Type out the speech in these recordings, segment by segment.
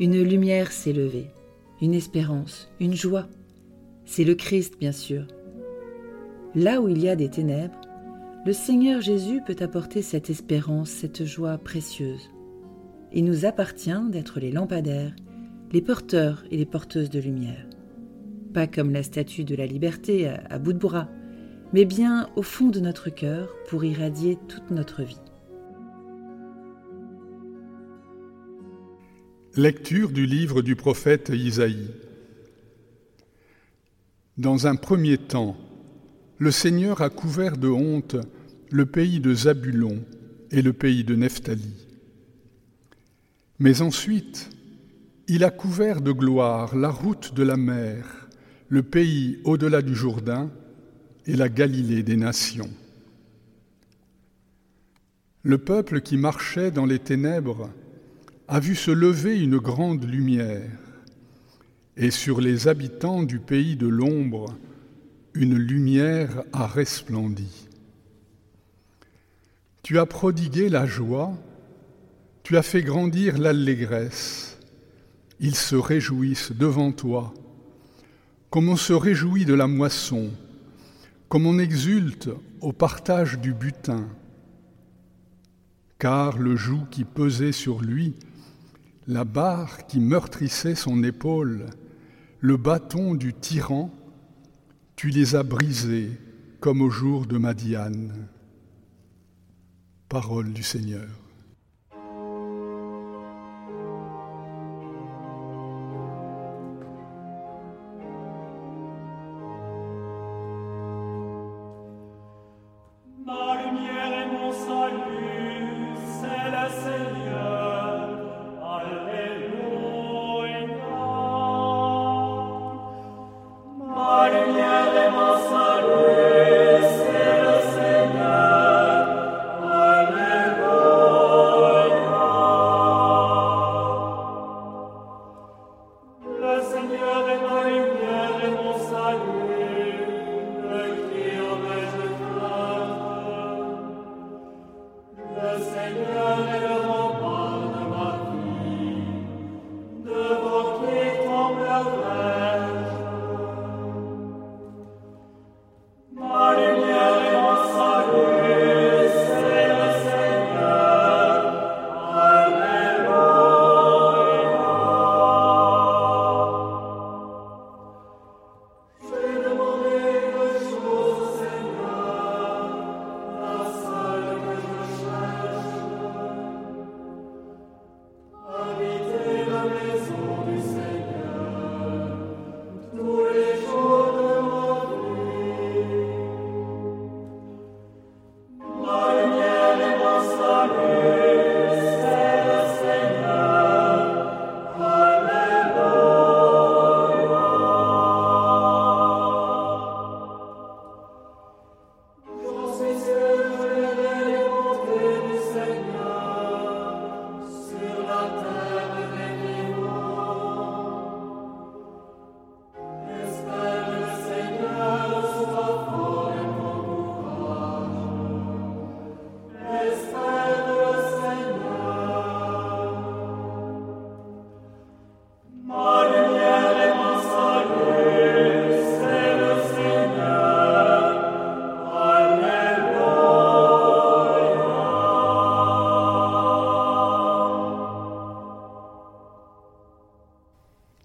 Une lumière s'est levée, une espérance, une joie. C'est le Christ, bien sûr. Là où il y a des ténèbres, le Seigneur Jésus peut apporter cette espérance, cette joie précieuse. Il nous appartient d'être les lampadaires, les porteurs et les porteuses de lumière. Pas comme la statue de la liberté à bout de bras, mais bien au fond de notre cœur pour irradier toute notre vie. Lecture du livre du prophète Isaïe. Dans un premier temps, le Seigneur a couvert de honte le pays de Zabulon et le pays de Nephtali. Mais ensuite, il a couvert de gloire la route de la mer, le pays au-delà du Jourdain et la Galilée des nations. Le peuple qui marchait dans les ténèbres a vu se lever une grande lumière, et sur les habitants du pays de l'ombre, une lumière a resplendi. Tu as prodigué la joie, tu as fait grandir l'allégresse. Ils se réjouissent devant toi, comme on se réjouit de la moisson, comme on exulte au partage du butin. Car le joug qui pesait sur lui, la barre qui meurtrissait son épaule, le bâton du tyran, tu les as brisés comme au jour de Madiane. Parole du Seigneur.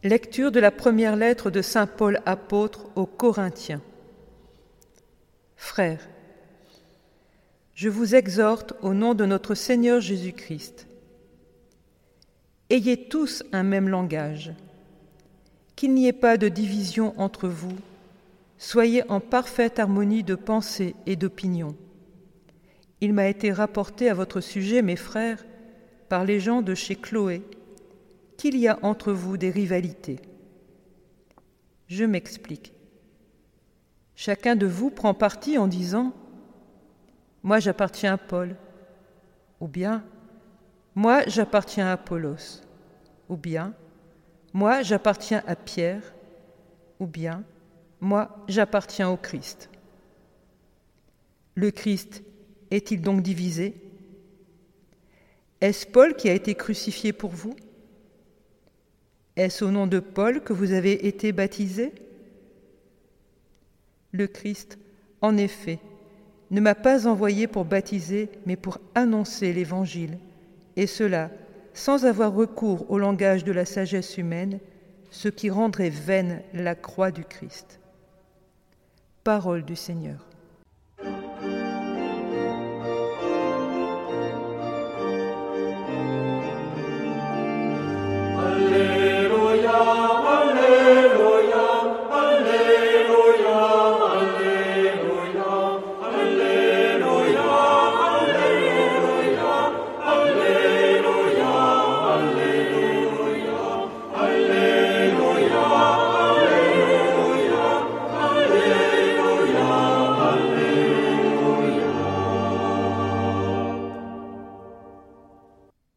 Lecture de la première lettre de saint Paul apôtre aux Corinthiens. Frères, je vous exhorte au nom de notre Seigneur Jésus-Christ. Ayez tous un même langage, qu'il n'y ait pas de division entre vous, soyez en parfaite harmonie de pensée et d'opinion. Il m'a été rapporté à votre sujet, mes frères, par les gens de chez Chloé, qu'il y a entre vous des rivalités. Je m'explique. Chacun de vous prend parti en disant « Moi j'appartiens à Paul » ou bien « Moi j'appartiens à Apollos » ou bien « Moi j'appartiens à Pierre » ou bien « Moi j'appartiens au Christ ». Le Christ est-il donc divisé? Est-ce Paul qui a été crucifié pour vous ? Est-ce au nom de Paul que vous avez été baptisé ? Le Christ, en effet, ne m'a pas envoyé pour baptiser, mais pour annoncer l'Évangile, et cela sans avoir recours au langage de la sagesse humaine, ce qui rendrait vaine la croix du Christ. Parole du Seigneur.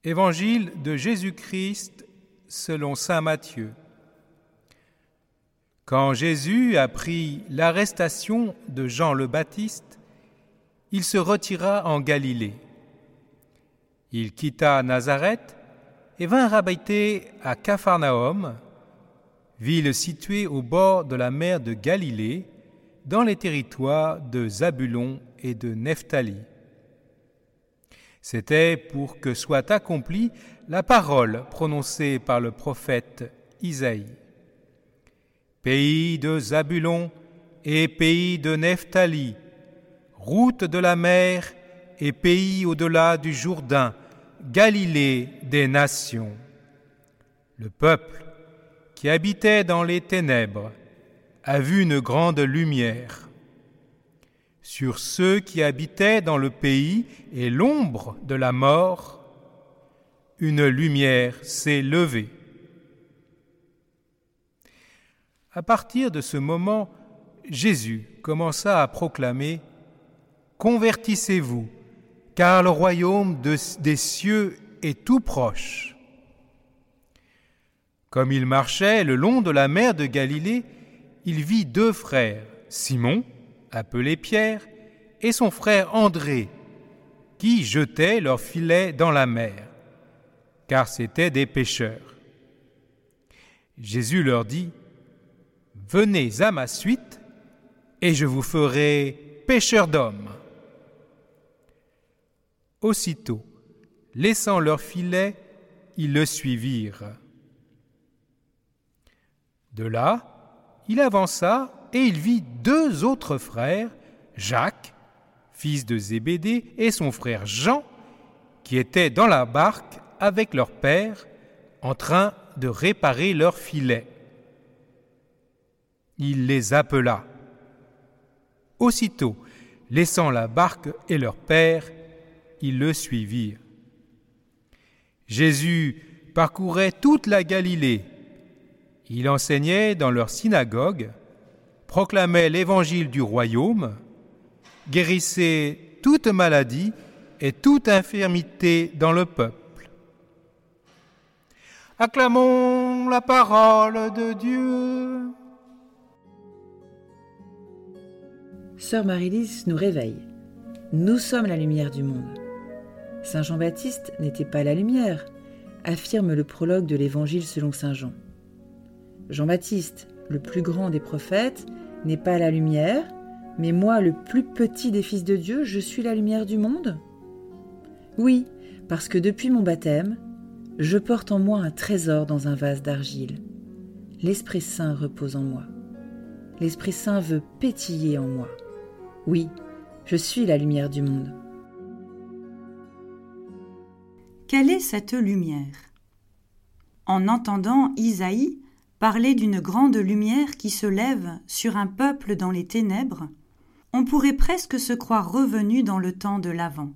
Évangile de Jésus-Christ selon saint Matthieu. Quand Jésus apprit l'arrestation de Jean le Baptiste, il se retira en Galilée. Il quitta Nazareth et vint habiter à Capharnaüm, ville située au bord de la mer de Galilée, dans les territoires de Zabulon et de Nephtali. C'était pour que soit accomplie la parole prononcée par le prophète Isaïe. « Pays de Zabulon et pays de Nephtali, route de la mer et pays au-delà du Jourdain, Galilée des nations. Le peuple qui habitait dans les ténèbres a vu une grande lumière. Sur ceux qui habitaient dans le pays et l'ombre de la mort, une lumière s'est levée. » À partir de ce moment, Jésus commença à proclamer « Convertissez-vous, car le royaume des cieux est tout proche. » Comme il marchait le long de la mer de Galilée, il vit deux frères, Simon, appelé Pierre, et son frère André, qui jetaient leurs filets dans la mer, car c'étaient des pêcheurs. Jésus leur dit : « Venez à ma suite, et je vous ferai pêcheurs d'hommes. » Aussitôt, laissant leurs filets, ils le suivirent. De là, il avança, et il vit deux autres frères, Jacques, fils de Zébédée, et son frère Jean, qui étaient dans la barque avec leur père, en train de réparer leurs filets. Il les appela. Aussitôt, laissant la barque et leur père, ils le suivirent. Jésus parcourait toute la Galilée. Il enseignait dans leur synagogue, proclamait l'évangile du royaume, guérissait toute maladie et toute infirmité dans le peuple. Acclamons la parole de Dieu. Sœur Marie-Lise nous réveille. Nous sommes la lumière du monde. Saint Jean-Baptiste n'était pas la lumière, affirme le prologue de l'évangile selon saint Jean. Jean-Baptiste, le plus grand des prophètes, n'est pas la lumière, mais moi, le plus petit des fils de Dieu, je suis la lumière du monde ? Oui, parce que depuis mon baptême, je porte en moi un trésor dans un vase d'argile. L'Esprit Saint repose en moi. L'Esprit Saint veut pétiller en moi. Oui, je suis la lumière du monde. Quelle est cette lumière ? En entendant Isaïe parler d'une grande lumière qui se lève sur un peuple dans les ténèbres, on pourrait presque se croire revenu dans le temps de l'Avent.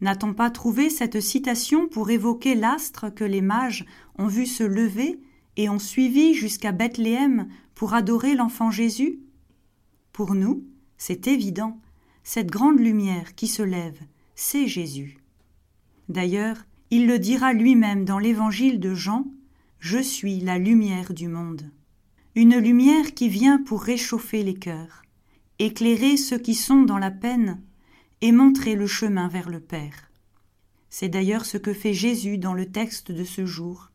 N'a-t-on pas trouvé cette citation pour évoquer l'astre que les mages ont vu se lever et ont suivi jusqu'à Bethléem pour adorer l'enfant Jésus ? Pour nous, c'est évident, cette grande lumière qui se lève, c'est Jésus. D'ailleurs, il le dira lui-même dans l'évangile de Jean, « Je suis la lumière du monde », une lumière qui vient pour réchauffer les cœurs, éclairer ceux qui sont dans la peine et montrer le chemin vers le Père. C'est d'ailleurs ce que fait Jésus dans le texte de ce jour.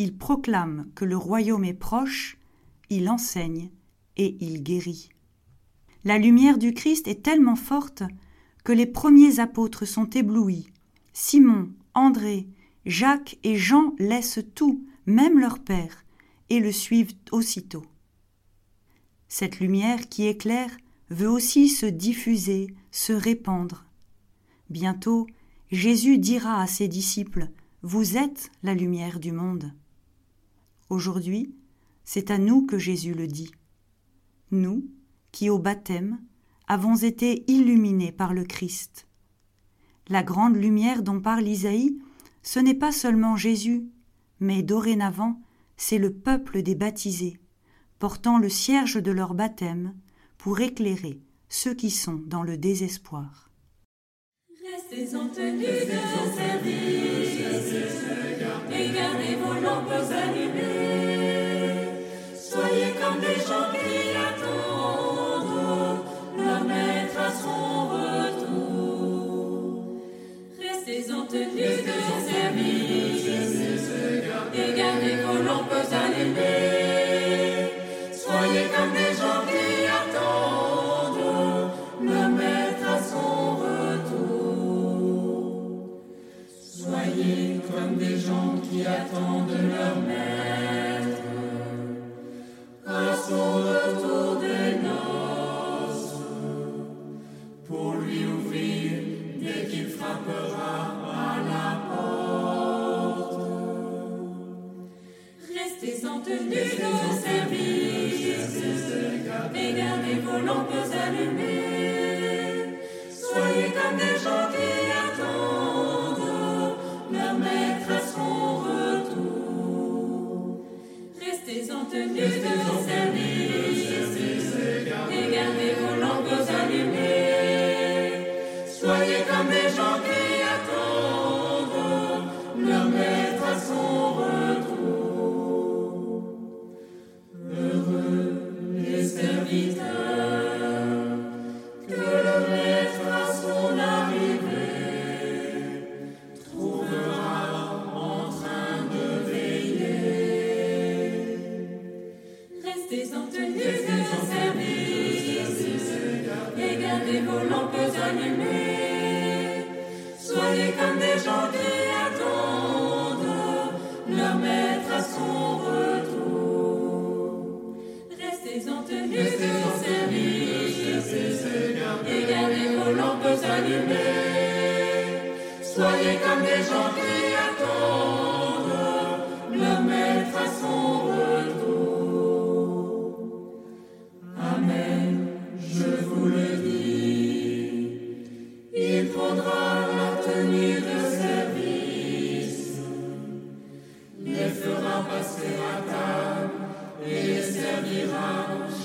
Il proclame que le royaume est proche, il enseigne et il guérit. La lumière du Christ est tellement forte que les premiers apôtres sont éblouis. Simon, André, Jacques et Jean laissent tout, même leur père, et le suivent aussitôt. Cette lumière qui éclaire veut aussi se diffuser, se répandre. Bientôt, Jésus dira à ses disciples « Vous êtes la lumière du monde ». Aujourd'hui, c'est à nous que Jésus le dit. Nous, qui au baptême, avons été illuminés par le Christ. La grande lumière dont parle Isaïe, ce n'est pas seulement Jésus, mais dorénavant, c'est le peuple des baptisés, portant le cierge de leur baptême pour éclairer ceux qui sont dans le désespoir. Restez en tenue de service, et gardez vos lampes allumées. Soyez comme des gens qui attendent leur maître à son retour. Restez en tenue de service, et gardez vos lampes allumées. Soyez comme des gens qui attendent le maître à son retour. Soyez comme des gens qui attendent leur maître à son retour des noces, pour lui ouvrir dès qu'il frappera à la porte. Restez en tenue de service, et gardez vos lampes allumées. Soyez comme des gens qui attendent leur maître à son retour. Restez en tenue de service, et gardez vos lampes allumées. Soyez comme des gens qui attendent leur maître à son retour. Soyez comme des gens qui attendent le maître à son retour. Amen, je vous le dis, il prendra la tenue de service, les fera passer à table et les servira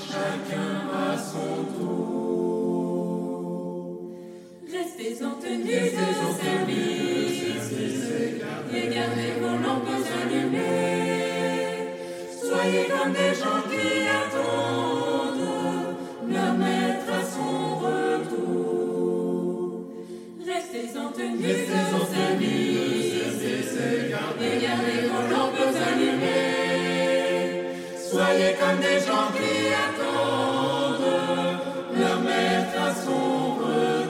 chacun à son tour. Restez en tenue de service, et gardez vos lampes allumées. Soyez comme des gens qui attendent leur maître à son retour. Restez en tenue de service, et gardez vos lampes allumées. Soyez comme des gens qui attendent leur maître à son retour.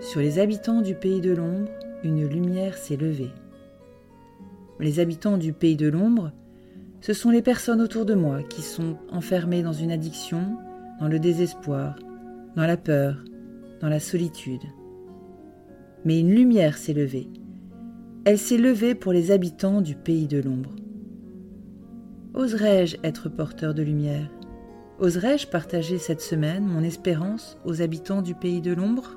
Sur les habitants du pays de l'ombre, une lumière s'est levée. Les habitants du pays de l'ombre, ce sont les personnes autour de moi qui sont enfermées dans une addiction, dans le désespoir, dans la peur, dans la solitude. Mais une lumière s'est levée. Elle s'est levée pour les habitants du pays de l'ombre. Oserais-je être porteur de lumière ? Oserais-je partager cette semaine mon espérance aux habitants du pays de l'ombre ?